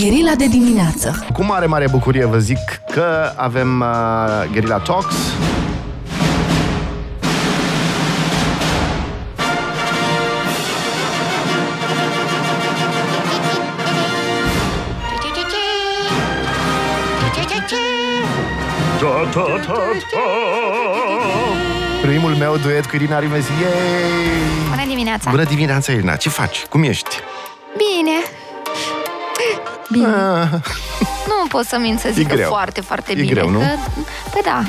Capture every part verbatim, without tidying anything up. Gherila de dimineață. Cu mare, mare bucurie vă zic că avem uh, Gherila Talks. Da, da, da, da. Primul meu duet cu Irina Rimes. Yay! Bună dimineața! Bună dimineața, Irina! Ce faci? Cum ești? Bine! Bine! Ah. Nu pot să mint să zic foarte, foarte e bine. E greu, nu? Că... Păi da.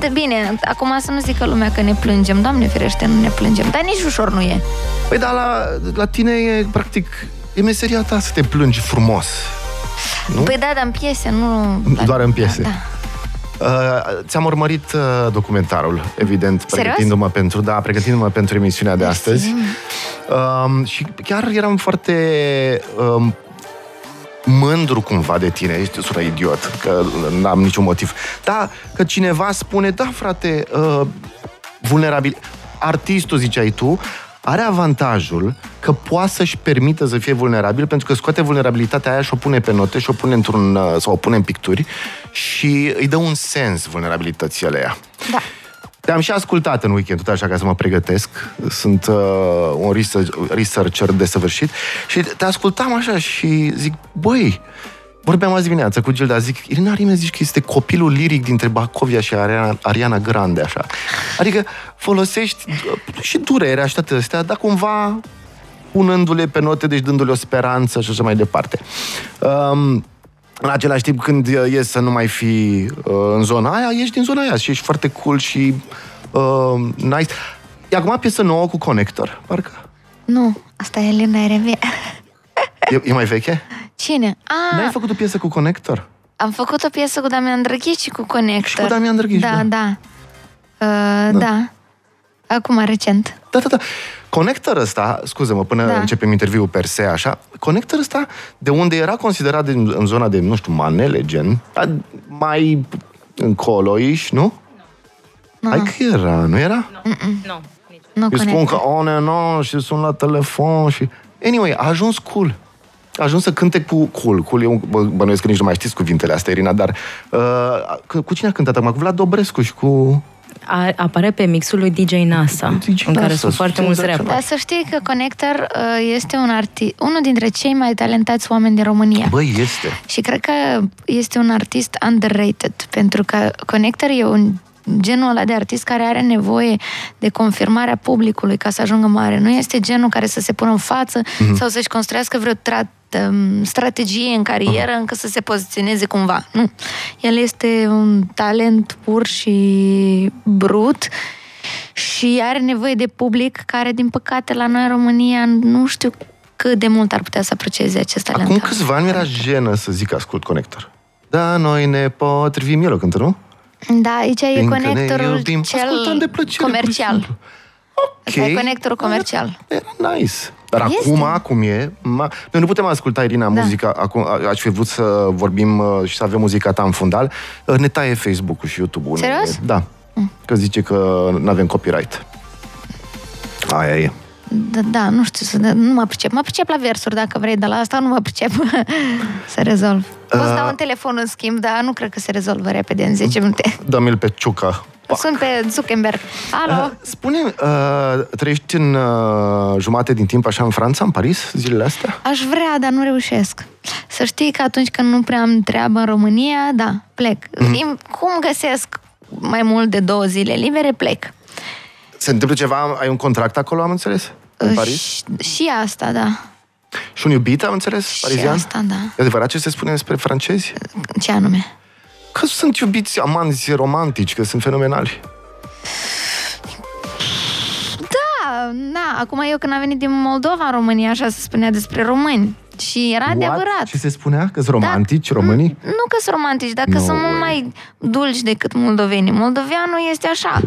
Dar bine, acum să nu zică lumea că ne plângem. Doamne ferește, nu ne plângem. Dar nici ușor nu e. Păi da, la, la tine e, practic, e meseria ta să te plângi frumos. Nu? Păi da, dar în piese, nu... Doar în piese. Da. Uh, ți-am urmărit uh, documentarul, evident, pregătindu-mă pentru, da, pregătindu-mă pentru emisiunea de astăzi. Uh, și chiar eram foarte uh, mândru cumva de tine, ești sură idiot, că n-am niciun motiv. Da, că cineva spune, da, frate, uh, vulnerabil. Artistul, ziceai tu, are avantajul că poate să-și permită să fie vulnerabil, pentru că scoate vulnerabilitatea aia și o pune pe note și o pune într-un, sau o pune în picturi și îi dă un sens vulnerabilității alea. Da. Te-am și ascultat în weekend, tot așa, ca să mă pregătesc. Sunt uh, un researcher desăvârșit și te ascultam așa și zic, băi, vorbeam azi dimineața cu Gilda, zic, Irina Rimes, zici că este copilul liric dintre Bacovia și Ariana, Ariana Grande, așa. Adică folosești și durerea și toate astea, dar cumva punându-le pe note, deci dându-le o speranță și așa mai departe. Um, în același timp, când e să nu mai fii uh, în zona aia, ești din zona aia și ești foarte cool și uh, nice. E acum piesă nouă cu Connect-R, parcă? Nu, asta e Elena Revie. E, e mai veche? Cine? Ah, n-ai făcut o piesă cu Connect-R? Am făcut o piesă cu Damian Drăghici cu Connect-R. Și cu Damian Drăghici, da. Da, da. Uh, da. da. Acum, recent. Da, da, da. Connect-R ăsta, scuze-mă, până da. începem interviul per se, așa, Connect-R ăsta, de unde era considerat de, în zona de, nu știu, manele, gen, mai în Coloiș, nu? Nu. Hai că era, nu era? Nu, nu. Nu îi spun că, oh, no, no, și sun la telefon și... Anyway, a ajuns cool. A ajuns să cânte cu cool. Cool, eu bănuiesc că nici nu mai știți cuvintele astea, Irina, dar uh, cu cine a cântat acum? Cu Vlad Dobrescu și cu... A, apare pe mixul lui D J Nasa, D J Nasa în care sunt foarte mulți rapper. Dar să știi că Connect-R uh, este un artist, unul dintre cei mai talentați oameni din România. Băi, este. Și cred că este un artist underrated, pentru că Connect-R e un genul ăla de artist care are nevoie de confirmarea publicului ca să ajungă mare. Nu este genul care să se pună în față mm-hmm. sau să-și construiască vreo tra- strategie în carieră mm-hmm. încă să se poziționeze cumva. Nu. El este un talent pur și brut și are nevoie de public care, din păcate, la noi în România nu știu cât de mult ar putea să aprecieze acest talent. Acum câțiva ani era jenă să zic ascult Connect-R. Da, noi ne potrivim, el o cântă, nu? Da, aici e Connect-R-ul cel comercial. Asta okay. e Connect-R-ul comercial. Era nice. Dar este. acum, acum e... Noi nu putem asculta, Irina, da. muzica. Acum, aș fi vrut să vorbim și să avem muzica ta în fundal. Ne taie Facebook-ul și YouTube-ul. Serios? Da. Mm. Că zice că nu avem copyright. Aia e. Da, da, nu știu, nu mă pricep. Mă pricep la versuri, dacă vrei, dar la asta nu mă pricep să rezolv. Poți uh, da un telefon în schimb, dar nu cred că se rezolvă repede în zece minute. Dă-mi-l pe ciuca. Pac. Sunt pe Zuckerberg. Alo? Uh, spune, uh, trăiești în uh, jumate din timp așa în Franța, în Paris, zilele astea? Aș vrea, dar nu reușesc. Să știi că atunci când nu prea am treabă în România, da, plec. Mm. Cum găsesc mai mult de două zile libere, plec. Se întâmplă ceva? Ai un contract acolo, am înțeles? În Paris? Și, și asta, da. Și un iubit, am înțeles, și parizian? Și asta, da. E adevărat ce se spune despre francezi? Ce anume? Că sunt iubiți, amanți romantici, că sunt fenomenali. Da, da. Acum eu când am venit din Moldova în România, așa se spunea despre români. Și era What? adevărat. Ce se spunea? Că-s romantici, da, românii? Nu că-s romantici, dar că no. sunt mult mai dulci decât moldovenii. Moldoveanul este așa.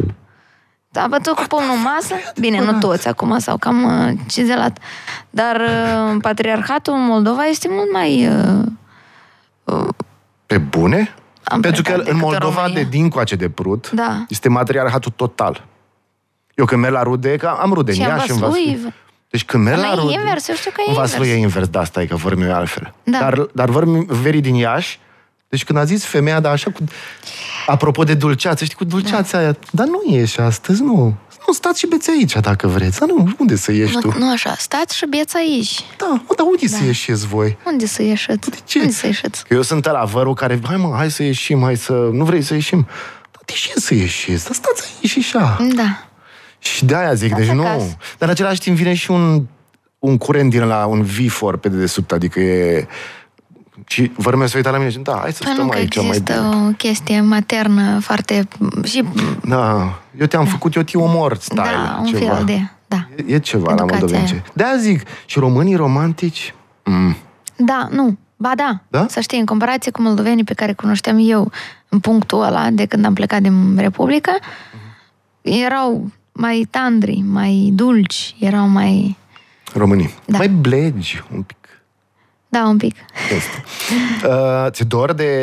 A bătut cu pumnul în masă. Bine, nu toți acum, s-au cam uh, cizelat. Dar uh, patriarhatul în Moldova este mult mai... Uh, uh, Pe bune? Pentru că în Moldova, în de dincoace de Prut, da. este matriarhatul total. Eu când merg la rude, că am rude în Iași, în Vaslui. Deci când merg la Rud, Vaslui e invers, da, stai că vorbim eu altfel. Da. Dar, dar vorbim verii din Iași, deci când a zis femeia, da, așa, cu, apropo de dulceață, știi, cu dulceața da. aia, dar nu ieși astăzi, nu. Nu, stați și beți aici, dacă vreți. Dar nu, unde să ieși nu, tu? Nu așa, stați și beți aici. Da, mă, dar unde da. să ieșiți voi? Unde să ieșiți? De ce? Unde să ieșiți? Că eu sunt ăla vărul care, hai mă, hai să ieșim, hai să... Nu vrei să ieșim? Dar de ce să ieșiți? Dar stați aici și așa. Da. Și de-aia zic, da, deci nu. Acasă. Dar în același timp vine și un, un curent din la un vifor pe dedesubt, adică e... Și vărmea să uita la mine și da, hai să până stăm aici mai bine. Păi nu că o chestie maternă foarte... Și... Da, eu te-am da. făcut, eu te omor style. Da, un ceva. Fel de... Da. E, e ceva educația la moldovence. De-aia zic, și românii romantici... Mm. Da, nu, ba da. da. Să știi, în comparație cu moldovenii pe care cunoșteam eu în punctul ăla, de când am plecat din Republică, erau mai tandri, mai dulci, erau mai... Românii. Da. Mai blegi un pic. Da, un pic. Uh, ți dor de...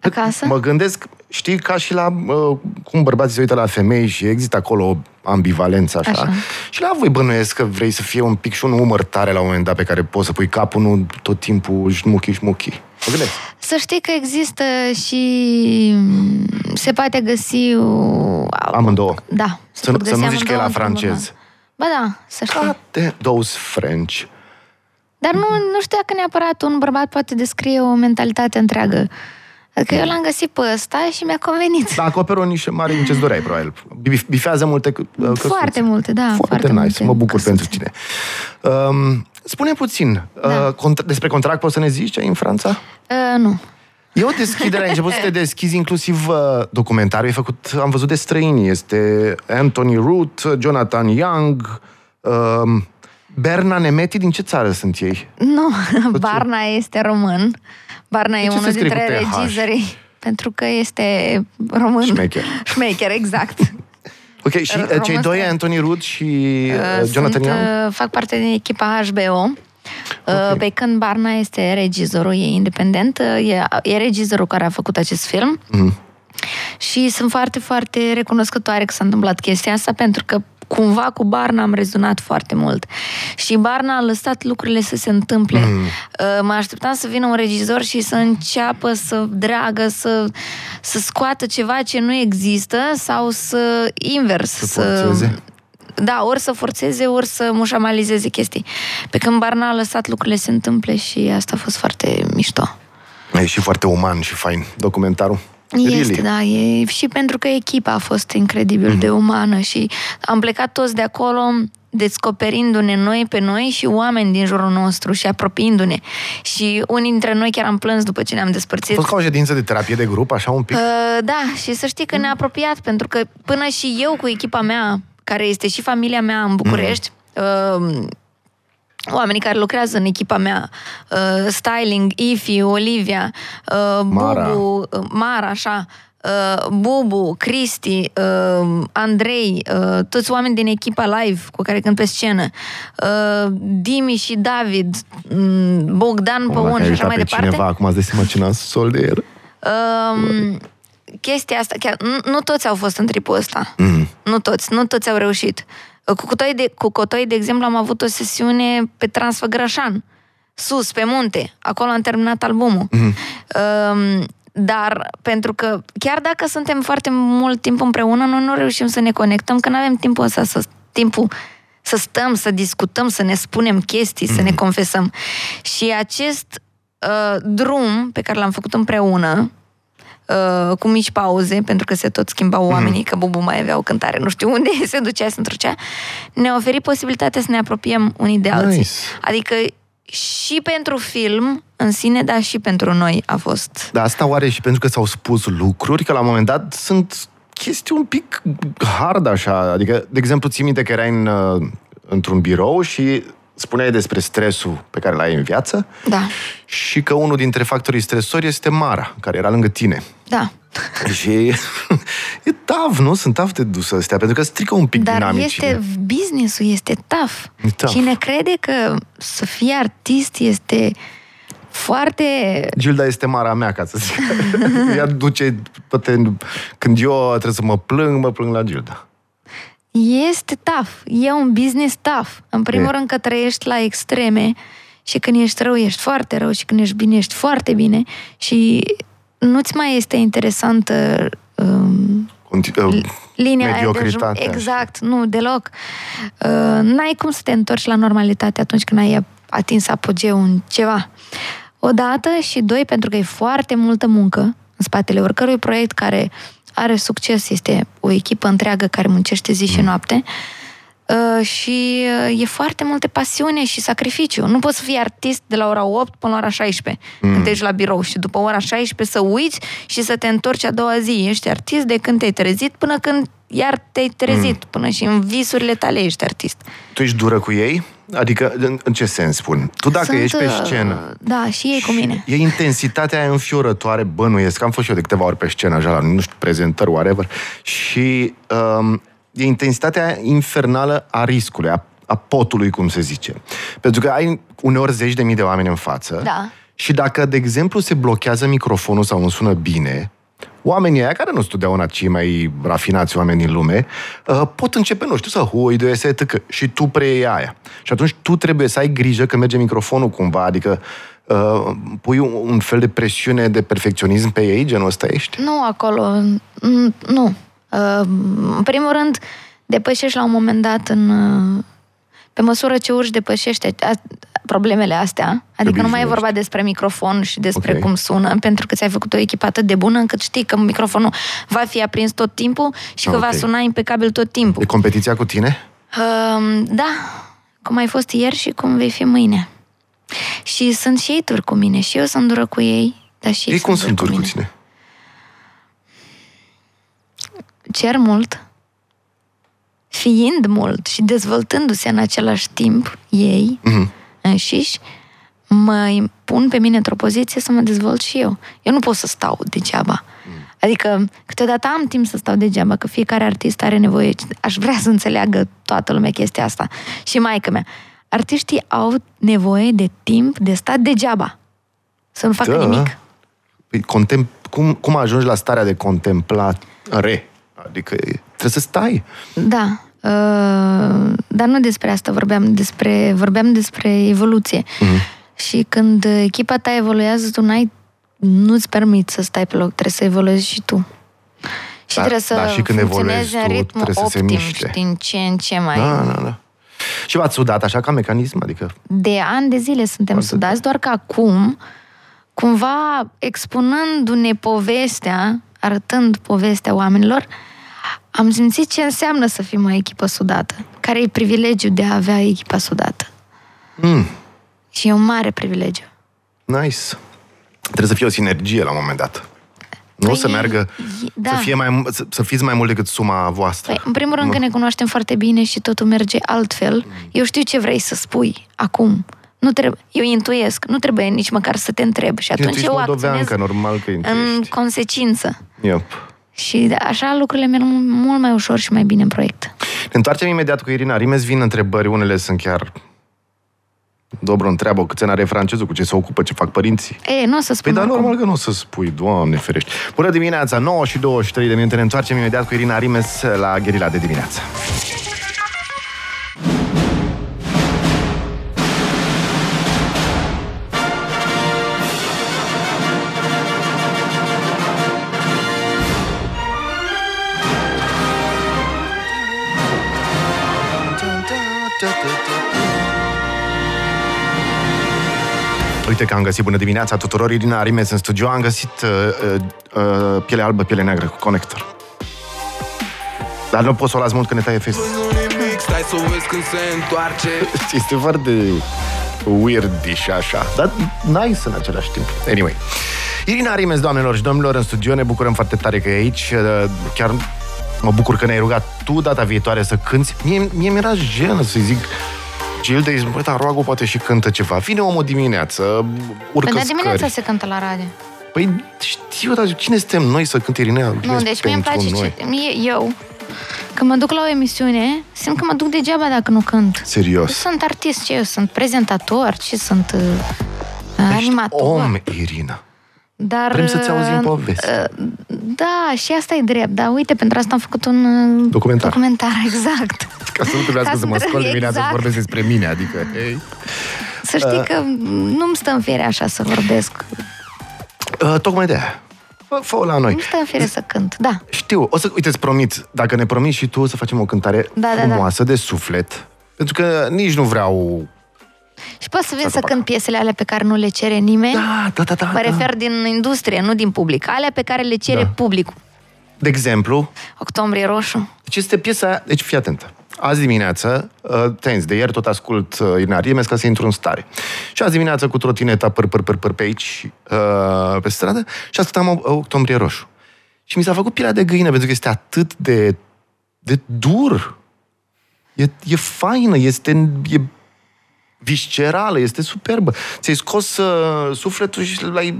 Acasă? Mă gândesc, știi, ca și la... Uh, cum bărbații se uită la femei și există acolo o ambivalență, așa. așa. Și la voi bănuiesc că vrei să fie un pic și un umăr tare la un moment dat pe care poți să pui capul, nu tot timpul șmuchii, șmuchii. Mă gândesc. Să știi că există și... Se poate găsi... O... Amândouă. Da. Să, să, să nu zici că e la francez. Ba da, să știi. Cate those French... Dar nu, nu știa că neapărat un bărbat poate descrie o mentalitate întreagă. Adică eu l-am găsit pe ăsta și mi-a convenit. Da, acoperă o nișă mare din ce-ți doreai, probabil. Bifează multe căsuțe. Foarte multe, da. Foarte, foarte nice, multe mă bucur căsuțe. pentru tine. Um, spune puțin, da. uh, contra- despre contract poți să ne zici ce ai în Franța? Uh, nu. Eu deschiderea, ai început să te deschizi, inclusiv uh, documentarul e făcut, am văzut de străini, este Anthony Rudd, Jonathan Young... Uh, Barna Nemeti, din ce țară sunt ei? Nu, Barna este român. Barna e unul dintre regizorii, pentru că este român. Șmecher. Șmecher, exact. Ok, și român cei doi, este... Anthony Rudd și uh, Jonathan Young? Fac parte din echipa H B O. Okay. Pe când Barna este regizorul, e independent, e, e regizorul care a făcut acest film. Mm. Și sunt foarte, foarte recunoscătoare că s-a întâmplat chestia asta, pentru că cumva cu Barna am rezonat foarte mult. Și Barna a lăsat lucrurile să se întâmple. Mm. Mă așteptam să vină un regizor și să înceapă să dreagă, să, să scoată ceva ce nu există sau să invers. Să, să... Da, ori să forțeze, ori să mușamalizeze chestii. Pe când Barna a lăsat lucrurile să se întâmple și asta a fost foarte mișto. E și foarte uman și fain documentarul. Este, really? da, e, și pentru că echipa a fost incredibil mm-hmm. de umană și am plecat toți de acolo descoperindu-ne noi pe noi și oameni din jurul nostru și apropiindu-ne. Și unii dintre noi chiar am plâns după ce ne-am despărțit. A fost ca o ședință de terapie de grup, așa un pic? Uh, da, și să știi că ne-a apropiat, pentru că până și eu cu echipa mea, care este și familia mea în București, mm-hmm. uh, oamenii care lucrează în echipa mea, uh, Styling, Ifi, Olivia, uh, Mara. Bubu, uh, Mara, așa, uh, Bubu, Cristi, uh, Andrei, uh, toți oameni din echipa live cu care cânt pe scenă, uh, Dimi și David, uh, Bogdan Păun și așa mai departe. Cineva, acum ați de seama ce n-am sol de el. Uh, chestia asta, chiar, nu, nu toți au fost în tripul ăsta. Mm. Nu toți, nu toți au reușit. Cu Cotoi, de, cu Cotoi, de exemplu, am avut o sesiune pe Transfăgărășan, sus, pe munte. Acolo am terminat albumul. Mm-hmm. Um, dar, pentru că, chiar dacă suntem foarte mult timp împreună, noi nu reușim să ne conectăm, că nu avem timpul ăsta, să, timpul să stăm, să discutăm, să ne spunem chestii, mm-hmm. să ne confesăm. Și acest uh, drum pe care l-am făcut împreună, Uh, cu mici pauze, pentru că se tot schimbau oamenii, mm-hmm. că Bubu mai avea o cântare, nu știu unde, se ducea, se întrucea, ne-a oferit posibilitatea să ne apropiem unii de alții. Nice. Adică și pentru film în sine, dar și pentru noi a fost. Dar asta oare și pentru că s-au spus lucruri, că la un moment dat sunt chestii un pic hard așa, adică, de exemplu, ții minte că erai în, într-un birou și spuneai despre stresul pe care l-ai în viață, da. Și că unul dintre factorii stresori este Mara, care era lângă tine. Da. Și e taf, nu? Sunt taf de dus astea, pentru că strică un pic dinamicile. Dar este, business-ul este taf. Cine crede că să fii artist este foarte... Gilda este Mara mea, ca să zic. Ea duce, poate, când eu trebuie să mă plâng, mă plâng la Gilda. Este tough. E un business tough. În primul e. rând că trăiești la extreme și când ești rău, ești foarte rău și când ești bine, ești foarte bine și nu-ți mai este interesantă um, Continu- linia aia de jum- Exact, așa. Nu, deloc. Uh, n-ai cum să te întorci la normalitate atunci când ai atins apogeul în ceva. Odată și doi, pentru că e foarte multă muncă în spatele oricărui proiect care are succes, este o echipă întreagă care muncește zi și noapte uh, și uh, e foarte multă pasiune și sacrificiu. Nu poți să fii artist de la ora opt până la ora șaisprezece, mm. când ești la birou și după ora șaisprezece să uiți și să te întorci a doua zi. Ești artist de când te-ai trezit până când iar te-ai trezit, mm. până și în visurile tale ești artist. Tu ești dură cu ei? Adică, în, în ce sens spun? Tu dacă Sunt, ești pe scenă... Da, și ei cu mine. E intensitatea aia înfiorătoare, bănuiesc. Am fost și eu de câteva ori pe scenă, așa, la, nu știu, prezentări, whatever. Și um, e intensitatea infernală a riscului, a, a potului, cum se zice. Pentru că ai uneori zeci de mii de oameni în față. Da. Și dacă, de exemplu, se blochează microfonul sau nu sună bine... Oamenii aia, care nu sunt totdeauna cei mai rafinați oameni din lume, pot începe, nu știu, să huidă, să tâcă. Și tu preiei aia. Și atunci tu trebuie să ai grijă că merge microfonul cumva, adică uh, pui un, un fel de presiune de perfecționism pe ei, genul ăsta ești? Nu, acolo, nu. Uh, în primul rând, depășești la un moment dat în... Uh, pe măsură ce urci depășește problemele astea, adică nu mai e vorba despre microfon și despre okay. cum sună, pentru că ți-ai făcut o echipă atât de bună încât știi că microfonul va fi aprins tot timpul și că okay. va suna impecabil tot timpul. E competiția cu tine? Uh, da, cum ai fost ieri și cum vei fi mâine. Și sunt și ei duri cu mine, și eu sunt dură cu ei, dar și ei, ei sunt cum sunt duri cu, cu tine? Cer mult. Fiind mult și dezvoltându-se în același timp ei mm-hmm. înșiși, mă pun pe mine într-o poziție să mă dezvolt și eu. Eu nu pot să stau degeaba. Mm. Adică, câteodată am timp să stau degeaba, că fiecare artist are nevoie. Aș vrea să înțeleagă toată lumea chestia asta. Și maică-mea. Artiștii au nevoie de timp de stat degeaba. Să nu facă da. nimic. Contem- cum, cum ajungi la starea de contemplare? Adică trebuie să stai. Da, uh, dar nu despre asta vorbeam, despre, vorbeam despre evoluție. Uh-huh. Și când echipa ta evoluează, tu n-ai, nu-ți permiți să stai pe loc, trebuie să evoluezi și tu. Și da, trebuie să da, și când funcționezi în ritmul tu, optim și din ce în ce mai... Da, da, da. Și v-ați sudat așa ca mecanism? Adică... De ani de zile suntem Foarte sudați, doar că acum, cumva expunându-ne povestea, arătând povestea oamenilor, am simțit ce înseamnă să fim o echipă sudată. Care e privilegiu de a avea echipa sudată. Mm. Și e un mare privilegiu. Nice. Trebuie să fie o sinergie la un moment dat. Nu păi, să meargă, e, da. să, fie mai, să, să fiți mai mult decât suma voastră. Păi, în primul rând nu. că ne cunoaștem foarte bine și totul merge altfel. Mm. Eu știu ce vrei să spui acum. Nu trebuie, eu intuiesc, nu trebuie nici măcar să te întreb. Și atunci Intuiți eu acționez normal că în consecință. Yep. Și așa lucrurile merg mult mai ușor și mai bine în proiect. Ne întoarcem imediat cu Irina Rimes, vin întrebări, unele sunt chiar... Dobro, întreabă câți ani are francezul, cu ce se ocupă, ce fac părinții. E, nu o să spun. Păi, dar normal că nu o să spui, Doamne ferești. Bună dimineața, nouă și douăzeci și trei de minute, ne întoarcem imediat cu Irina Rimes la Gherila de dimineață. Uite că am găsit, bună dimineața tuturor, Irina Rimes în studio, am găsit uh, uh, piele albă, piele neagră cu Connect-R. Dar nu pot să o las mult că ne taie fest. Este foarte weirdish așa, dar nice în același timp. Anyway, Irina Rimes, doamnelor și domnilor, în studio, ne bucurăm foarte tare că e aici, chiar... Mă bucur că ne-ai rugat tu data viitoare să cânti. Mie, mie mi-era jenă să-i zic Gilda, îi zic, băi, dar roagă poate și cântă ceva. Vine omul dimineață, urcă scări. Păi, dar dimineața se cântă la radio. Păi, știu, dar cine suntem noi să cânte Irina? Nu, deci mie îmi place ce... Mie, eu, când mă duc la o emisiune, simt că mă duc degeaba dacă nu cânt. Serios? Eu sunt artist, ce eu sunt prezentator, ce sunt uh, animator. Ești om, Irina. Dar, vrem să-ți auzim povestea. Uh, Da, și asta e drept, dar uite, pentru asta am făcut un documentar, documentar exact. Ca să nu trebuiască să mă scol dimineața să vorbesc despre mine, adică... Hey. Să știi uh. că nu-mi stă în fiere așa să vorbesc. Uh, tocmai de-aia. Fă-o la noi. Nu stă în fiere să cânt, da. Știu, o să, uite, îți promit, dacă ne promiți și tu, o să facem o cântare da, frumoasă, da, da. de suflet, pentru că nici nu vreau... Și poți să vin să cânt piesele alea pe care nu le cere nimeni. Da, da, da, da. Mă refer da. din industrie, nu din public. Alea pe care le cere da. publicul. De exemplu? Octombrie Roșu. Deci este piesa... Deci fii atentă. Azi dimineață, tens, de ieri tot ascult Irina Rimes ca să intru în stare. Și azi dimineață cu trotineta păr, păr, păr, păr pe aici, pe stradă, și ascultam Octombrie Roșu. Și mi s-a făcut pielea de găină, pentru că este atât de, de dur. E, e faină, este... E, viscerală, este superbă. Ți-ai scos uh, sufletul și l-ai,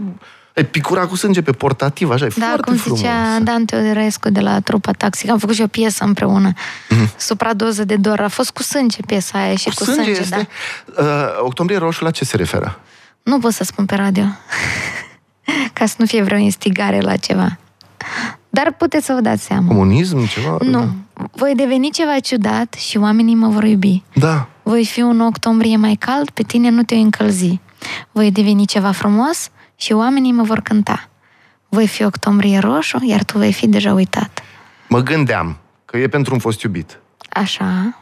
l-ai picurat cu sânge pe portativ, așa, e da, foarte frumos. Da, cum zicea Dan Teodorescu de la trupa Taxic, am făcut și o piesă împreună, mm-hmm. Supradoză de dor, a fost cu sânge piesa aia și cu, cu sânge, sânge este, da. uh, Octombrie Roșu, la ce se referă? Nu pot să spun pe radio, ca să nu fie vreo instigare la ceva. Dar puteți să vă dați seama. Comunism, ceva? Nu. Da. Voi deveni ceva ciudat și oamenii mă vor iubi. Da. Voi fi un octombrie mai cald, pe tine nu te-o încălzi. Voi deveni ceva frumos și oamenii mă vor cânta. Voi fi octombrie roșu, iar tu vei fi deja uitat. Mă gândeam că e pentru un fost iubit. Așa.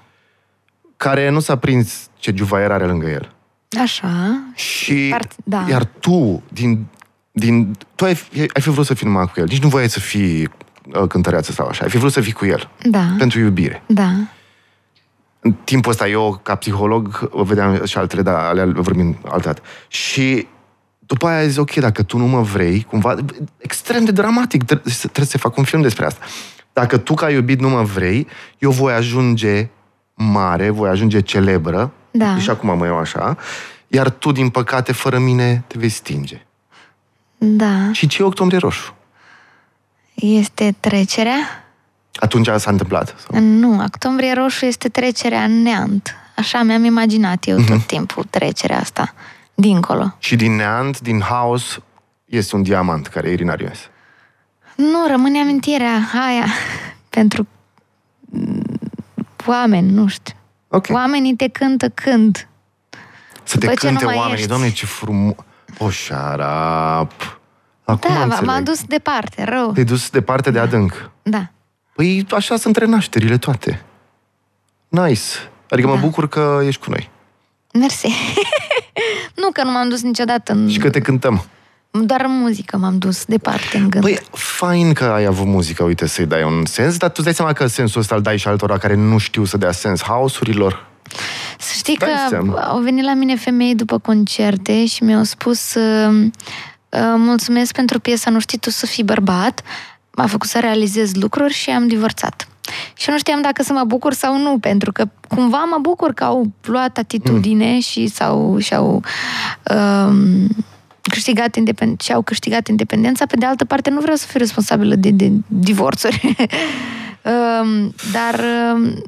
Care nu s-a prins ce juvaier are lângă el. Așa. Și Part... da. Iar tu, din... Din, tu ai, ai fi vrut să fii numai cu el. Nici nu voiai să fii uh, cântăreață sau așa. Ai fi vrut să fii cu el. Da. Pentru iubire. Da. În timpul ăsta eu, ca psiholog, o vedeam și altele, dar alea vorbim altădată. Și după aia zic, ok, dacă tu nu mă vrei, cumva, extrem de dramatic, trebuie să, trebuie să fac un film despre asta. Dacă tu, ca iubit, nu mă vrei, eu voi ajunge mare, voi ajunge celebră, da. Și acum mă eu așa, iar tu, din păcate, fără mine, te vei stinge. Da. Și ce e Octombrie Roșu? Este trecerea. Atunci s-a întâmplat? Sau? Nu, Octombrie Roșu este trecerea în neant. Așa mi-am imaginat eu mm-hmm. tot timpul trecerea asta, dincolo. Și din neant, din haos, este un diamant care e Irina Rimes. Nu, rămâne amintirea aia pentru oameni, nu știu. Okay. Oamenii te cântă când. Să te cânte oamenii, ești. Doamne, ce frumos... O, șarap. Acum da, înțeleg. M-am dus departe, rău. Te-ai dus departe de da. adânc. Da. Păi așa sunt renașterile toate. Nice. Adică da. mă bucur că ești cu noi. Mersi. Nu că nu m-am dus niciodată în... Și că te cântăm. Doar în muzică m-am dus departe în gând. Păi, fain că ai avut muzică, uite, să-i dai un sens, dar tu-ți dai seama că sensul ăsta îl dai și altora care nu știu să dea sens haosurilor. Să știi că au venit la mine femei după concerte și mi-au spus uh, uh, mulțumesc pentru piesa, nu știi tu să fii bărbat, m-a făcut să realizez lucruri și am divorțat. Și nu știam dacă să mă bucur sau nu, pentru că cumva mă bucur că au luat atitudine mm. și s-au, și-au uh, câștigat independen- și-au câștigat independența. Pe de altă parte, nu vreau să fiu responsabilă de, de divorțuri. Dar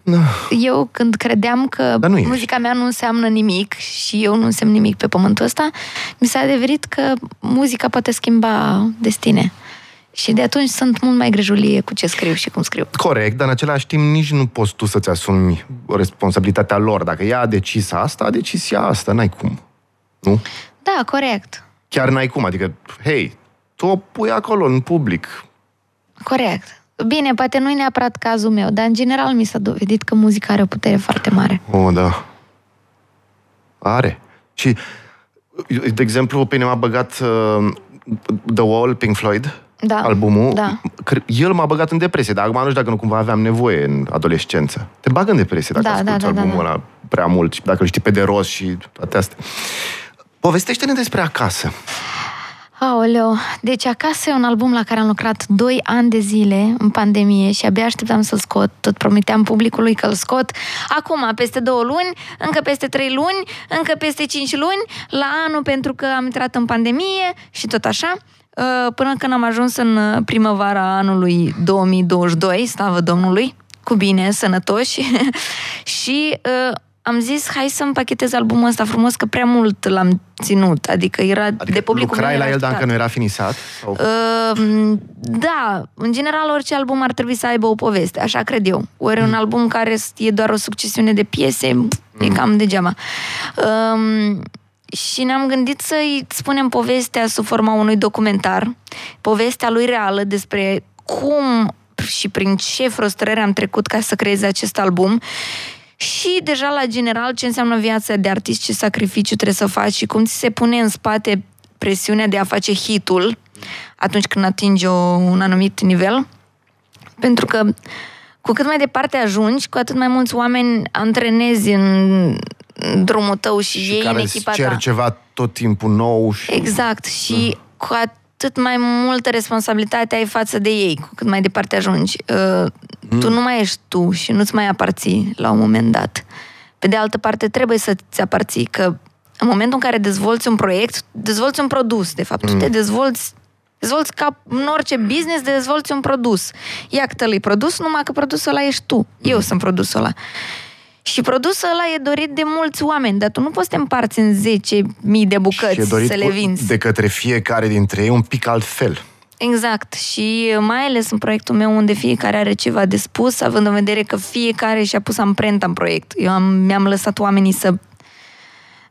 no. eu când credeam că muzica mea nu înseamnă nimic și eu nu însemn nimic pe pământul ăsta, mi s-a adeverit că muzica poate schimba destine. Și de atunci sunt mult mai grijulie cu ce scriu și cum scriu. Corect, dar în același timp nici nu poți tu să-ți asumi responsabilitatea lor. Dacă ea a decis asta, a decis ea asta, n-ai cum. Nu? Da, corect. Chiar n-ai cum, adică, hei, tu o pui acolo în public. Corect. Bine, poate nu e neapărat cazul meu, dar în general mi s-a dovedit că muzica are o putere foarte mare. Oh, da. Are. Și, de exemplu, pe mine m-a băgat uh, The Wall, Pink Floyd, da. albumul. Da. El m-a băgat în depresie, dar acum nu știu dacă nu cumva aveam nevoie în adolescență. Te bagă în depresie dacă da, asculti da, da, albumul da, da. ăla prea mult și dacă îl știi pe de rost și toate astea. Povestește-ne despre Acasă. Aoleu, deci Acasă e un album la care am lucrat doi ani de zile în pandemie și abia așteptam să-l scot. Tot promiteam publicului că îl scot acum, peste două luni, încă peste trei luni, încă peste cinci luni, la anul pentru că am intrat în pandemie și tot așa. Până când am ajuns în primăvara anului două mii douăzeci și doi, slavă Domnului, cu bine, sănătoși, și am zis, hai să împachetez albumul ăsta frumos, că prea mult l-am ținut. Adică era adică de publicul meu. Lucrai la el, dar încă nu era finisat? Sau... Uh, da, în general, orice album ar trebui să aibă o poveste, așa cred eu. Ori mm. un album care e doar o succesiune de piese, mm. e cam degeaba. Uh, și ne-am gândit să-i spunem povestea sub forma unui documentar, povestea lui reală despre cum și prin ce frustrări am trecut ca să creez acest album. Și deja la general ce înseamnă viața de artist, ce sacrificiu trebuie să faci și cum ți se pune în spate presiunea de a face hitul atunci când atingi o, un anumit nivel. Pentru că cu cât mai departe ajungi, cu atât mai mulți oameni antrenezi în drumul tău și, și ei în echipa ta. Care ceva tot timpul nou. Și... Exact. Și mm. cu atât mai multă responsabilitate ai față de ei, cu cât mai departe ajungi. Uh, mm. Tu nu mai ești tu și nu-ți mai aparții la un moment dat. Pe de altă parte, trebuie să-ți aparții, că în momentul în care dezvolți un proiect, dezvolți un produs, de fapt. Mm. Tu te dezvolți, dezvolți ca în orice business, dezvolți un produs. Iactă-l-i produs, numai că produsul ăla ești tu. Mm. Eu sunt produsul ăla. Și produsul ăla e dorit de mulți oameni, dar tu nu poți să te împarți în zece mii de bucăți să le vinzi. De către fiecare dintre ei un pic altfel. Exact. Și mai ales în proiectul meu unde fiecare are ceva de spus, având în vedere că fiecare și-a pus amprenta în proiect. Eu am, mi-am lăsat oamenii să...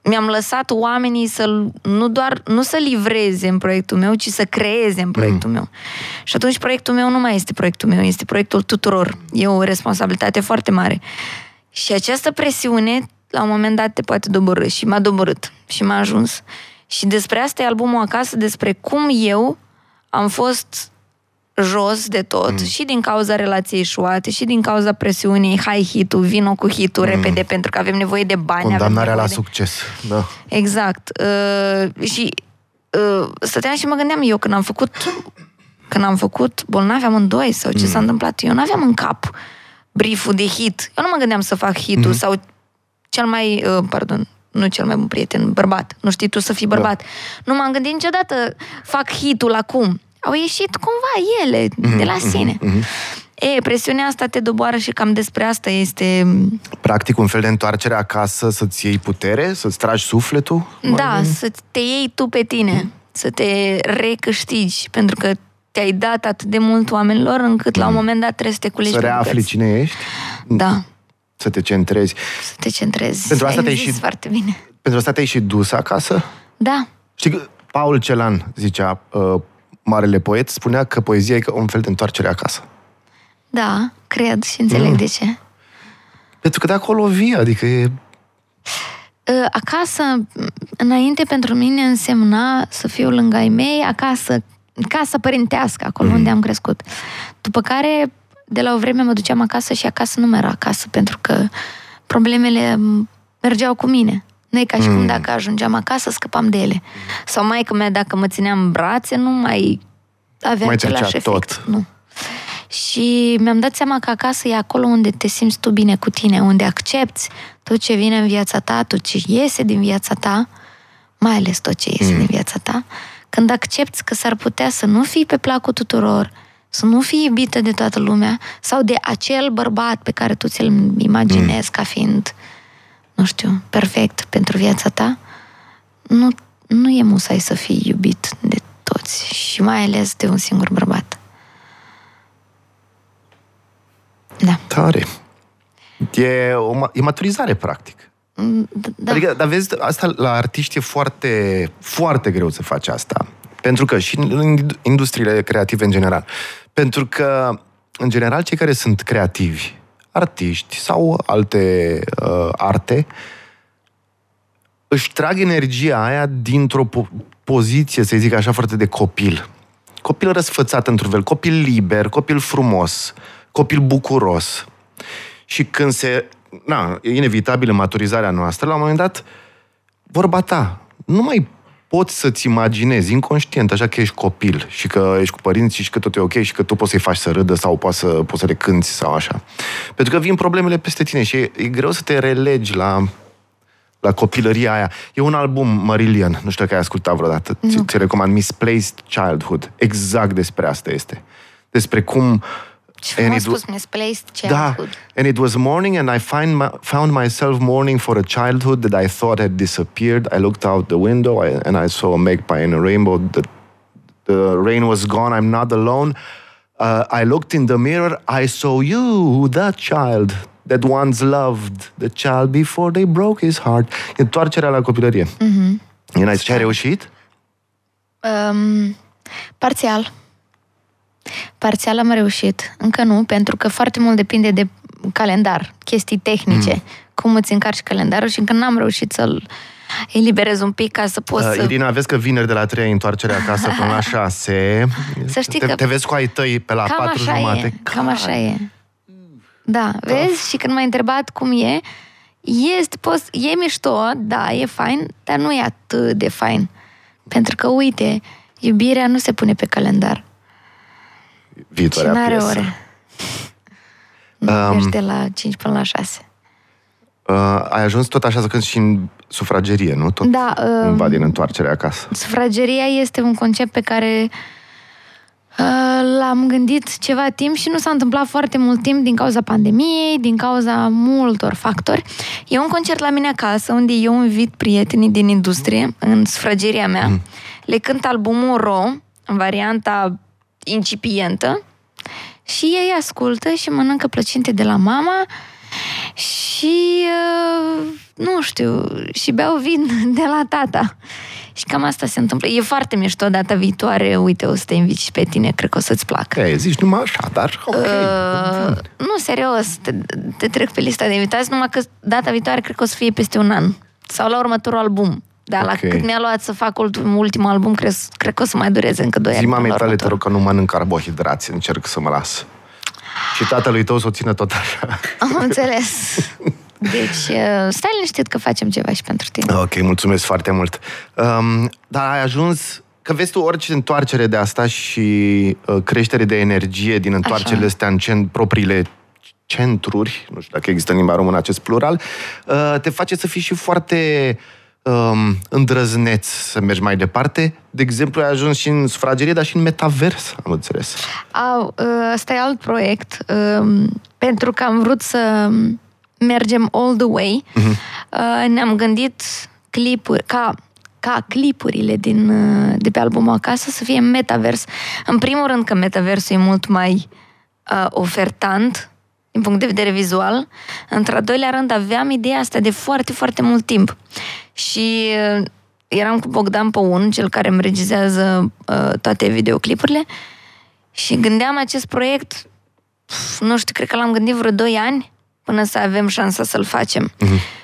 Mi-am lăsat oamenii să nu doar... Nu să livreze în proiectul meu, ci să creeze în proiectul mm. meu. Și atunci proiectul meu nu mai este proiectul meu, este proiectul tuturor. E o responsabilitate foarte mare. Și această presiune, la un moment dat, te poate doborî. Și m-a doborât. Și m-a ajuns. Și despre asta e albumul Acasă, despre cum eu am fost jos de tot. Mm. Și din cauza relației eșuate, și din cauza presiunii, hai hitul, vino cu hitul mm. repede, pentru că avem nevoie de bani. Condamnarea la de... succes. Da. Exact. Uh, și uh, stăteam și mă gândeam eu, când am făcut, când am făcut Bolnavi amândoi, sau ce mm. s-a întâmplat, eu n-aveam în cap brieful de hit. Eu nu mă gândeam să fac hitul mm-hmm. sau cel mai, uh, pardon, nu cel mai bun prieten, bărbat. Nu știi tu să fii bărbat. Da. Nu m-am gândit niciodată, fac hitul acum. Au ieșit cumva ele, mm-hmm. de la sine. Mm-hmm. E, presiunea asta te doboară și cam despre asta este... Practic un fel de întoarcere acasă, să-ți iei putere, să-ți tragi sufletul? Da, să te iei tu pe tine, mm-hmm. să te recâștigi, pentru că te-ai dat atât de mult oamenilor încât mm. la un moment dat trebuie să te culegi. Să reafli cine ești? Da. Să te centrezi. Să te centrezi. Pentru asta te-ai și... foarte bine. Pentru asta te-ai și dus acasă? Da. Știi că Paul Celan, zicea uh, marele poet, spunea că poezia e un fel de întoarcere acasă. Da, cred și înțeleg mm. de ce. Pentru că de acolo vii, adică e... Acasă, înainte pentru mine însemna să fiu lângă ai mei, acasă, casa părintească, acolo mm. unde am crescut. După care, de la o vreme mă duceam acasă și acasă nu merg acasă, pentru că problemele mergeau cu mine. Nu e ca și mm. cum dacă ajungeam acasă, scăpam de ele. Sau maică-mea, dacă mă țineam în brațe, nu mai avea mai același efect. Tot. Nu. Și mi-am dat seama că acasă e acolo unde te simți tu bine cu tine, unde accepti tot ce vine în viața ta, tot ce iese din viața ta, mai ales tot ce iese mm. din viața ta, când accepti că s-ar putea să nu fii pe placul tuturor, să nu fii iubită de toată lumea, sau de acel bărbat pe care tu ți-l imaginezi mm. ca fiind, nu știu, perfect pentru viața ta, nu, nu e musai să fii iubit de toți și mai ales de un singur bărbat. Da. Tare. E, o, e maturizare, practic. Da. Adică, dar vezi, asta la artiști e foarte, foarte greu să faci asta. Pentru că, și în industriile creative în general. Pentru că, în general, cei care sunt creativi, artiști sau alte uh, arte, își trag energia aia dintr-o po- poziție, să zic așa, foarte de copil. Copil răsfățat într-un fel, copil liber, copil frumos, copil bucuros. Și când se... Na, e inevitabilă maturizarea noastră, la un moment dat, vorba ta, nu mai poți să-ți imaginezi inconștient, așa că ești copil și că ești cu părinții și că tot e ok și că tu poți să-i faci să râdă sau poți să, poți să le cânti sau așa. Pentru că vin problemele peste tine și e, e greu să te relegi la, la copilăria aia. E un album, Marillion, nu știu dacă ai ascultat vreodată, ți, ți recomand, Misplaced Childhood, exact despre asta este. Despre cum... Și am spus Misplaced Childhood. Da. And it was morning and I find my, found myself mourning for a childhood that I thought had disappeared. I looked out the window I, and I saw a magpie in a rainbow. The, the rain was gone. I'm not alone. Uh, I looked in the mirror. I saw you, that child that once loved the child before they broke his heart. Întoarcerea la copilărie. Mm-hmm. Irina, ce ai reușit? Um, parțial. Parțial am reușit. Încă nu, pentru că foarte mult depinde de calendar, chestii tehnice, mm. cum îți încarci calendarul și încă n-am reușit să-l eliberez un pic ca să poți uh, să... Irina, vezi că vineri de la trei întoarcere acasă până la șase. Să știi te, că... te vezi cu ai tăi pe la patru jumate. Cam așa e. Da, da, vezi? Și când m-ai întrebat cum e, este, poți, e mișto, da, e fain, dar nu e atât de fain. Pentru că, uite, iubirea nu se pune pe calendar. Viitoarea piesă. Și n-are ore. Nu ești de la cinci până la șase. Uh, ai ajuns tot așa să cânti și în sufragerie, nu? Tot da, uh, cumva din întoarcerea acasă. Sufrageria este un concept pe care uh, l-am gândit ceva timp și nu s-a întâmplat foarte mult timp din cauza pandemiei, din cauza multor factori. E un concert la mine acasă, unde eu invit prietenii din industrie, în sufrageria mea. Mm. Le cânt albumul Ro, în varianta incipientă, și ei ascultă și mănâncă plăcinte de la mama și uh, nu știu, și beau vin de la tata. Și cam asta se întâmplă. E foarte mișto, data viitoare, uite, o să te invit și pe tine, cred că o să-ți placă. E, zici numai așa, dar ok. Uh, nu, serios, te, te trec pe lista de invitați, numai că data viitoare cred că o să fie peste un an. Sau la următorul album. Dar okay. La cât mi-a luat să fac ultimul album, cred, cred că o să mai dureze încă doi ani. Zi mamei tale, te rog, că nu mănânc carbohidrați, încerc să mă las. Și tatălui tău să o țină tot așa. Am înțeles. Deci, stai liniștit că facem ceva și pentru tine. Ok, mulțumesc foarte mult. Um, dar ai ajuns, că vezi tu orice întoarcere de asta și uh, creștere de energie din întoarcerile astea în cent, propriile centruri, nu știu dacă există în limba română acest plural, uh, te face să fii și foarte... Um, îndrăzneț să mergi mai departe. De exemplu, ai ajuns și în sufragerie, dar și în metavers, am înțeles. Au, ăsta e alt proiect. Um, pentru că am vrut să mergem all the way, uh-huh. uh, ne-am gândit clipuri, ca, ca clipurile din, de pe albumul Acasă să fie metavers. În primul rând că metaversul e mult mai uh, ofertant din punct de vedere vizual. Într-al doilea rând, aveam ideea asta de foarte, foarte mult timp. Și uh, eram cu Bogdan Păun, cel care îmi regizează uh, toate videoclipurile, și gândeam acest proiect, pf, nu știu, cred că l-am gândit vreo doi ani până să avem șansa să-l facem. Uh-huh.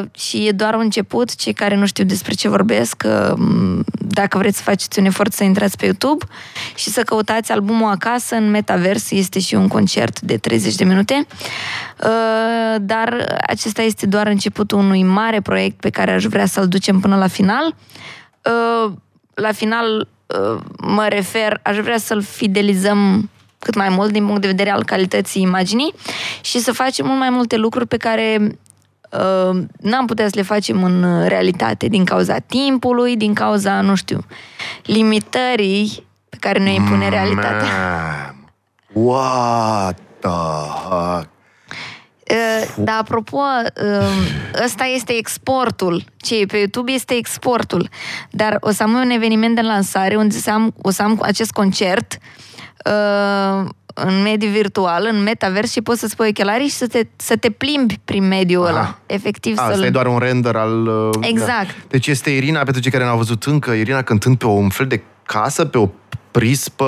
Uh, și e doar un început. Cei care nu știu despre ce vorbesc, uh, dacă vreți să faceți un efort să intrați pe YouTube și să căutați albumul Acasă în metavers, este și un concert de treizeci de minute, uh, dar acesta este doar începutul unui mare proiect pe care aș vrea să-l ducem până la final. Uh, la final uh, mă refer, aș vrea să-l fidelizăm cât mai mult din punct de vedere al calității imaginii și să facem mult mai multe lucruri pe care n-am putea să le facem în realitate din cauza timpului, din cauza, nu știu, limitării pe care noi îi pune realitatea. What the... Dar apropo, ăsta este exportul. Ce e pe YouTube este exportul. Dar o să am un eveniment de lansare unde să am, o să am acest concert în mediu virtual, în metavers, și poți să-ți pui ochelarii și să te, să te plimbi prin mediul ăla. Aha. Efectiv să-l... Asta e doar un render al... Exact. Da. Deci este Irina, pentru cei care n-au văzut încă, Irina cântând pe un fel de casă, pe o prispă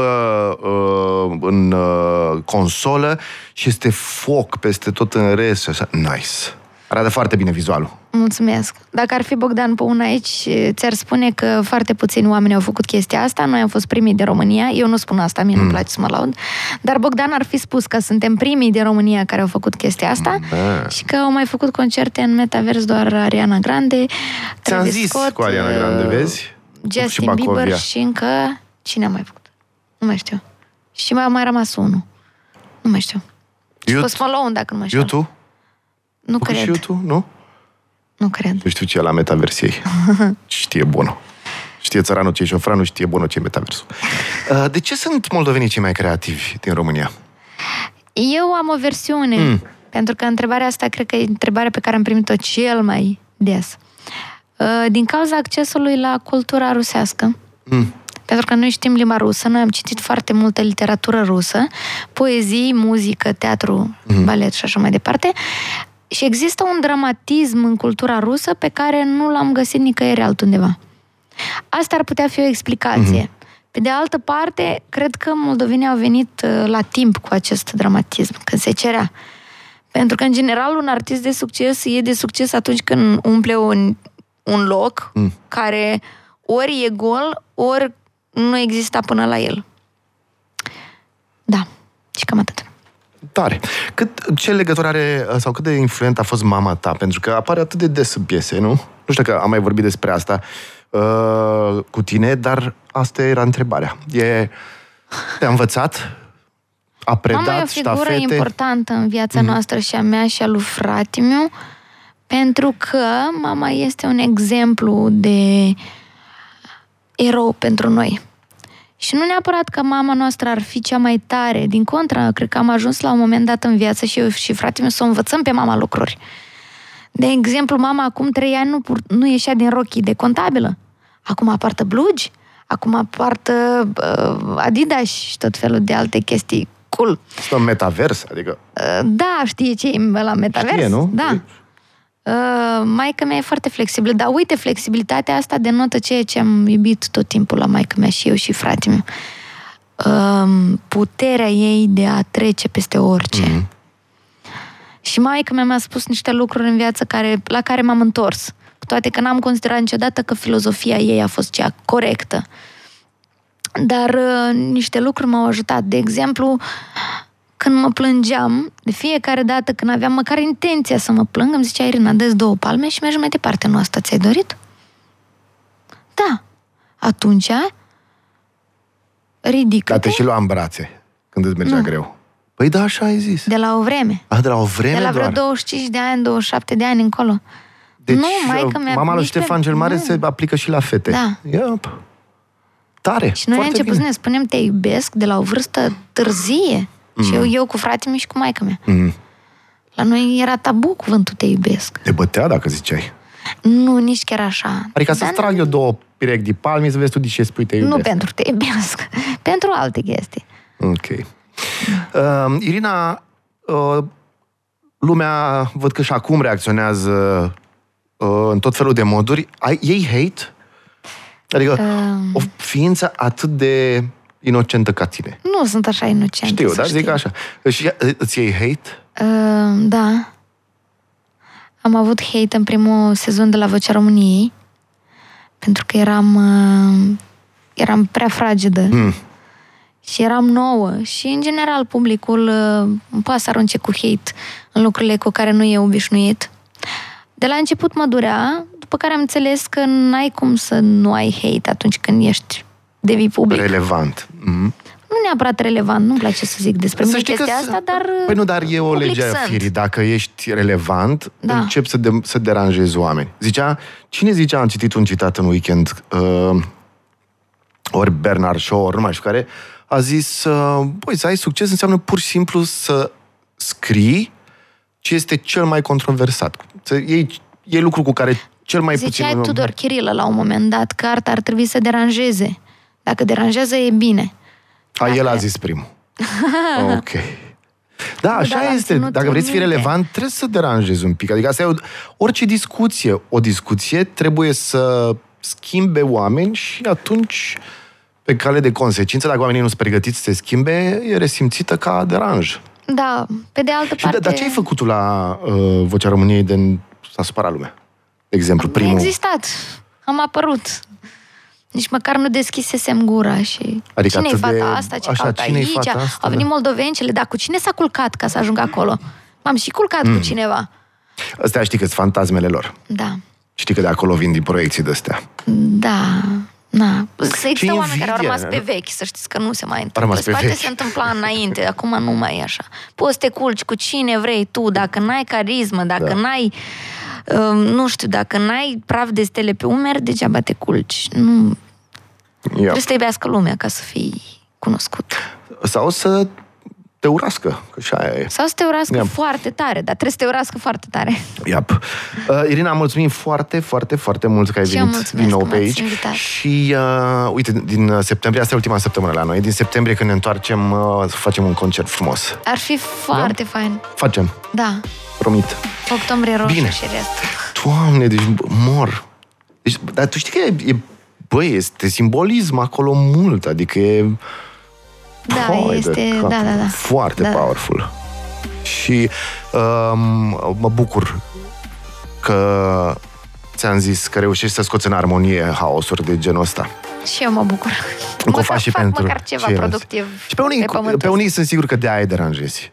uh, în uh, consolă, și este foc peste tot în rest. Așa. Nice. Arată foarte bine vizualul. Mulțumesc. Dacă ar fi Bogdan Păun aici, ți-ar spune că foarte puțini oameni au făcut chestia asta. Noi am fost primii din România. Eu nu spun asta, mie mm. nu-mi place să mă laud. Dar Bogdan ar fi spus că suntem primii din România care au făcut chestia asta, da. Și că au mai făcut concerte în metavers doar Ariana Grande. Ți-am zis Scott, cu Ariana Grande, vezi? Justin și Bacovia. Bieber și încă... Cine a mai făcut? Nu mai știu. Și mai a mai rămas unul. Nu mai știu. Poți mă lua un dacă nu mai știu. YouTube? Nu cred. Și YouTube, nu? Nu cred. Nu știu ce e la metaversiei. Știe bună. Știe țăranul ce e șofranul, nu știe bună ce e metaversul. De ce sunt moldovenii cei mai creativi din România? Eu am o versiune, mm. pentru că întrebarea asta cred că e întrebarea pe care am primit-o cel mai des. Din cauza accesului la cultura rusească, mm. pentru că noi știm limba rusă, noi am citit foarte multă literatură rusă, poezii, muzică, teatru, mm. balet și așa mai departe. Și există un dramatism în cultura rusă pe care nu l-am găsit nicăieri altundeva. Asta ar putea fi o explicație. Mm-hmm. Pe de altă parte, cred că moldovenii au venit la timp cu acest dramatism, când se cerea. Pentru că, în general, un artist de succes e de succes atunci când umple un, un loc mm. care ori e gol, ori nu exista până la el. Da, și cam atât. Tare. Cât, ce legătură are sau cât de influent a fost mama ta? Pentru că apare atât de des în piese, nu? Nu știu că am mai vorbit despre asta uh, cu tine, dar asta era întrebarea. E, te-a învățat? A predat mama e o figură ștafete? Importantă în viața mm. noastră și a mea și a lui frate-miu, pentru că mama este un exemplu de erou pentru noi. Și nu neapărat că mama noastră ar fi cea mai tare. Din contră, cred că am ajuns la un moment dat în viață și eu și fratele meu să învățăm pe mama lucruri. De exemplu, mama acum trei ani nu, nu ieșea din rochii de contabilă. Acum apartă blugi, acum apartă uh, Adidas și tot felul de alte chestii cool. Stă în metavers, adică... Uh, da, știi ce e la metavers? Știe, nu? Da. Uh, maica mea e foarte flexibilă, dar uite, flexibilitatea asta denotă ceea ce am iubit tot timpul la maica mea și eu și fratele meu. Uh, puterea ei de a trece peste orice. Mm-hmm. Și maica mea mi-a spus niște lucruri în viață care, la care m-am întors. Cu toate că n-am considerat niciodată că filozofia ei a fost cea corectă. Dar uh, niște lucruri m-au ajutat. De exemplu, când mă plângeam, de fiecare dată când aveam măcar intenția să mă plâng, îmi zicea Irina, dă-ți două palme și mergi mai departe. Nu asta ți-ai dorit? Da. Atunci, ridică-te. Dar te și lua în brațe când îți mergea nu. greu. Păi da, așa ai zis. De la o vreme. Ah, de la o vreme. De la vreo doar. douăzeci și cinci de ani, douăzeci și șapte de ani încolo. Deci, nu, maică, mama lui Ștefan pe... cel Mare nu. se aplică și la fete. Da. Yep. Tare. Și noi am început să ne spunem te iubesc de la o vârstă târzie. Mm. Și eu, eu cu fratele meu și cu maica mea. Mm. La noi era tabu cuvântul te iubesc. Te bătea dacă ziceai? Nu, nici chiar așa. Adică să trag eu două pirec de palmi să vezi tu de ce spui te iubesc. Nu pentru te iubesc. Pentru alte chestii. Ok. Uh, Irina, uh, lumea văd că și acum reacționează uh, în tot felul de moduri. Ai, ei hate? Adică uh. o ființă atât de... inocentă ca tine. Nu sunt așa inocentă. Știu, dar zic așa. Și îți iei hate? Uh, da. Am avut hate în primul sezon de la Vocea României, pentru că eram uh, eram prea fragedă mm. și eram nouă și, în general, publicul uh, poate să arunce cu hate în lucrurile cu care nu e obișnuit. De la început mă durea, după care am înțeles că n-ai cum să nu ai hate atunci când ești devii public. Relevant. Mm-hmm. Nu neapărat relevant, nu-mi place să zic despre mine chestia asta, dar... Păi nu, dar e o lege a firii. Dacă ești relevant, da. începi să, de, să deranjezi oameni. Zicea, cine zicea, am citit un citat în weekend, uh, ori Bernard Shaw, ori nu mai știu care, a zis, uh, băi, să ai succes înseamnă pur și simplu să scrii ce este cel mai controversat. Să iei, e lucru cu care cel mai Ziceai puțin... Ziceai Tudor Chirilă la un moment dat că arta ar trebui să deranjeze. Dacă deranjează, e bine. A, Dacă... el a zis primul. Ok. Da, nu, așa este. Dacă vrei să fii relevant, trebuie să deranjezi un pic. Adică asta e o... orice discuție. O discuție trebuie să schimbe oameni și atunci, pe cale de consecință, dacă oamenii nu sunt pregătiți să se schimbe, e resimțită ca deranj. Da, pe de altă parte... Dar ce ai făcut tu la uh, Vocea României de s-a supărat lumea? De exemplu, primul... Am existat. Am apărut. Nici măcar nu deschisesem gura și... Adică cine-i fata de... asta? Ce Așa, cine-i aici? Fata asta? Au venit moldovencele, dar cu cine s-a culcat ca să ajungă acolo? M-am și culcat mm. cu cineva. Astea știi că-s fantasmele lor. Da. Știi că de acolo vin din proiecții de-astea. Da. Na. Să există oameni invidia, care au rămas pe vechi, să știți că nu se mai întâmplă. Poate se întâmpla înainte, acum nu mai e așa. Poți să te culci cu cine vrei tu, dacă n-ai carismă, dacă da. n-ai... Uh, nu știu, dacă n-ai praf de stele pe umeri, degeaba te culci. Nu... Yep. Trebuie să te iubească lumea ca să fii cunoscut. Sau să te urască, că și aia e. Sau să te urască yeah. foarte tare, dar trebuie să te urască foarte tare. Yep. Uh, Irina, mulțumim foarte, foarte, foarte mult că ai și venit din nou pe aici. Invitat. Și uh, uite, din septembrie, asta e ultima săptămână la noi, din septembrie când ne întoarcem, uh, facem un concert frumos. Ar fi foarte yeah? fain. Facem. Da. Promit. Octombrie Roșu Bine. și restul. Doamne, deci mor. Deci, dar tu știi că e, e băi, este simbolism acolo mult, adică e... Da, oh, este... Da, da, da. Foarte da. powerful. Și um, mă bucur că ți-am zis că reușești să scoți în armonie haosuri de genul ăsta. Și eu mă bucur. Că măcar fac și pentru măcar ceva ceilalți. productiv. Și pe unii, pe, pe unii sunt sigur că de aia deranjezi.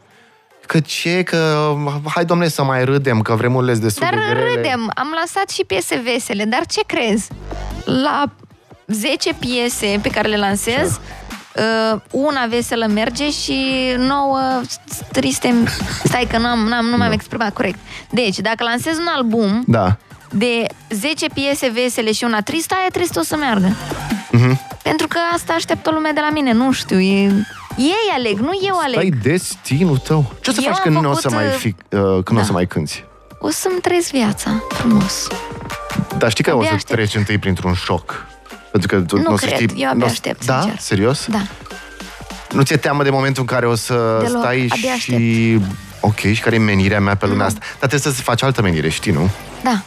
Că ce, că hai domne să mai râdem, că vremurile sunt destul de grele. Dar râdem, am lansat și piese vesele, dar ce crezi? La zece piese pe care le lansez, ce? Una veselă merge și nouă triste... Stai că n-am, n-am, nu m-am exprimat corect. Deci, dacă lansez un album da. de zece piese vesele și una tristă, aia tristă o să meargă. Mm-hmm. Pentru că asta așteaptă lumea de la mine, nu știu, e... Ei aleg, nu eu aleg. Stai destinul tău. Ce o să eu faci când nu o să mai fi, când da. o să mai cânti? O să-mi trăiesc viața frumos. Dar știi că abia o să aștept. treci întâi printr-un șoc. Pentru că tu nu o să cred, știi, eu abia aștept, Da? Sincer. Serios? Da. Nu ți-e teamă de momentul în care o să Deloc. stai abia și... Aștept. Ok, și care e menirea mea pe lumea mm. asta? Dar trebuie să faci altă menire, știi, nu? Da.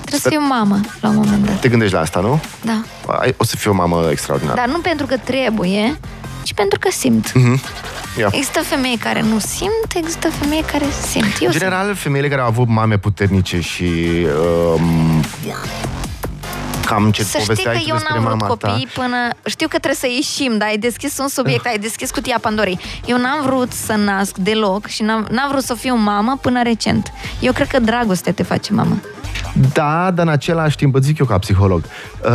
Trebuie să fiu mamă la un moment dat. Te gândești la asta, nu? Da. Ai, o să fiu o mamă extraordinară. Dar nu pentru că trebuie, ci pentru că simt. Mm-hmm. Yeah. Există femei care nu simt, există femei care simt. Eu În general, simt. femeile care au avut mame puternice și... Um, Cam ce să știi că eu n-am vrut copii până... Știu că trebuie să ieșim, dar ai deschis un subiect, ai deschis cutia Pandorei. Eu n-am vrut să nasc deloc și n-am, n-am vrut să fiu mamă până recent. Eu cred că dragostea te face mamă. Da, dar în același timp, zic eu ca psiholog, uh,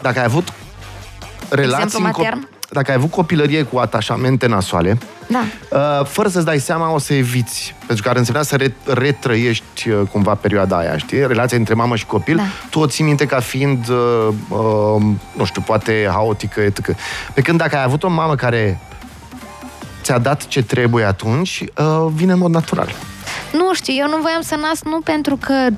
dacă ai avut relații... Exemplu, dacă ai avut copilărie cu atașamente nasoale, da. uh, fără să-ți dai seama o să eviți. Pentru că ar însemna să re- retrăiești uh, cumva perioada aia, știi? Relația între mamă și copil, da. tu o ții minte ca fiind, uh, uh, nu știu, poate haotică, etică. Pe când dacă ai avut o mamă care ți-a dat ce trebuie atunci, uh, vine în mod natural. Nu știu, eu nu voiam să nasc nu pentru că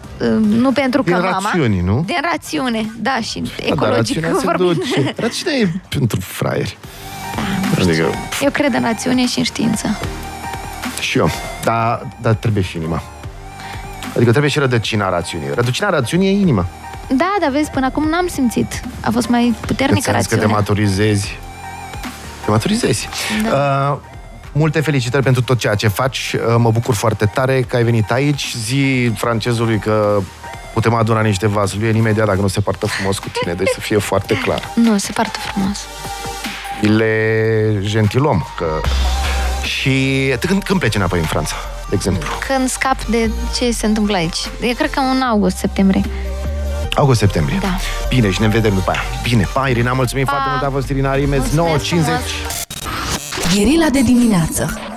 nu pentru că din mama. Din rațiuni, nu? Din rațiune, da, și da, ecologic da, vorbim. Rațiunea e pentru fraieri. Da, adică... Eu cred în rațiune și în știință. Și eu, dar da, trebuie și inima. Adică trebuie și rădăcina rațiunii. Rădăcina rațiunii e inima. Da, dar vezi, până acum n-am simțit. A fost mai puternică rațiunea. Că te maturizezi. Te maturizezi. Da. Uh, Multe felicitări pentru tot ceea ce faci. Mă bucur foarte tare că ai venit aici. Zi francezului că putem aduna niște vasluieni imediat dacă nu se partă frumos cu tine. Deci să fie foarte clar. Nu, se partă frumos. Le gentilom. Că... Și când, când pleci înapoi în Franța, de exemplu? Când scap de ce se întâmplă aici. Eu cred că în august-septembrie. August-septembrie. Da. Bine, și ne vedem după aia. Bine, pa, Irina, mulțumim pa. foarte mult. A fost Irina Rimes, nouă cincizeci. Gherila de dimineață.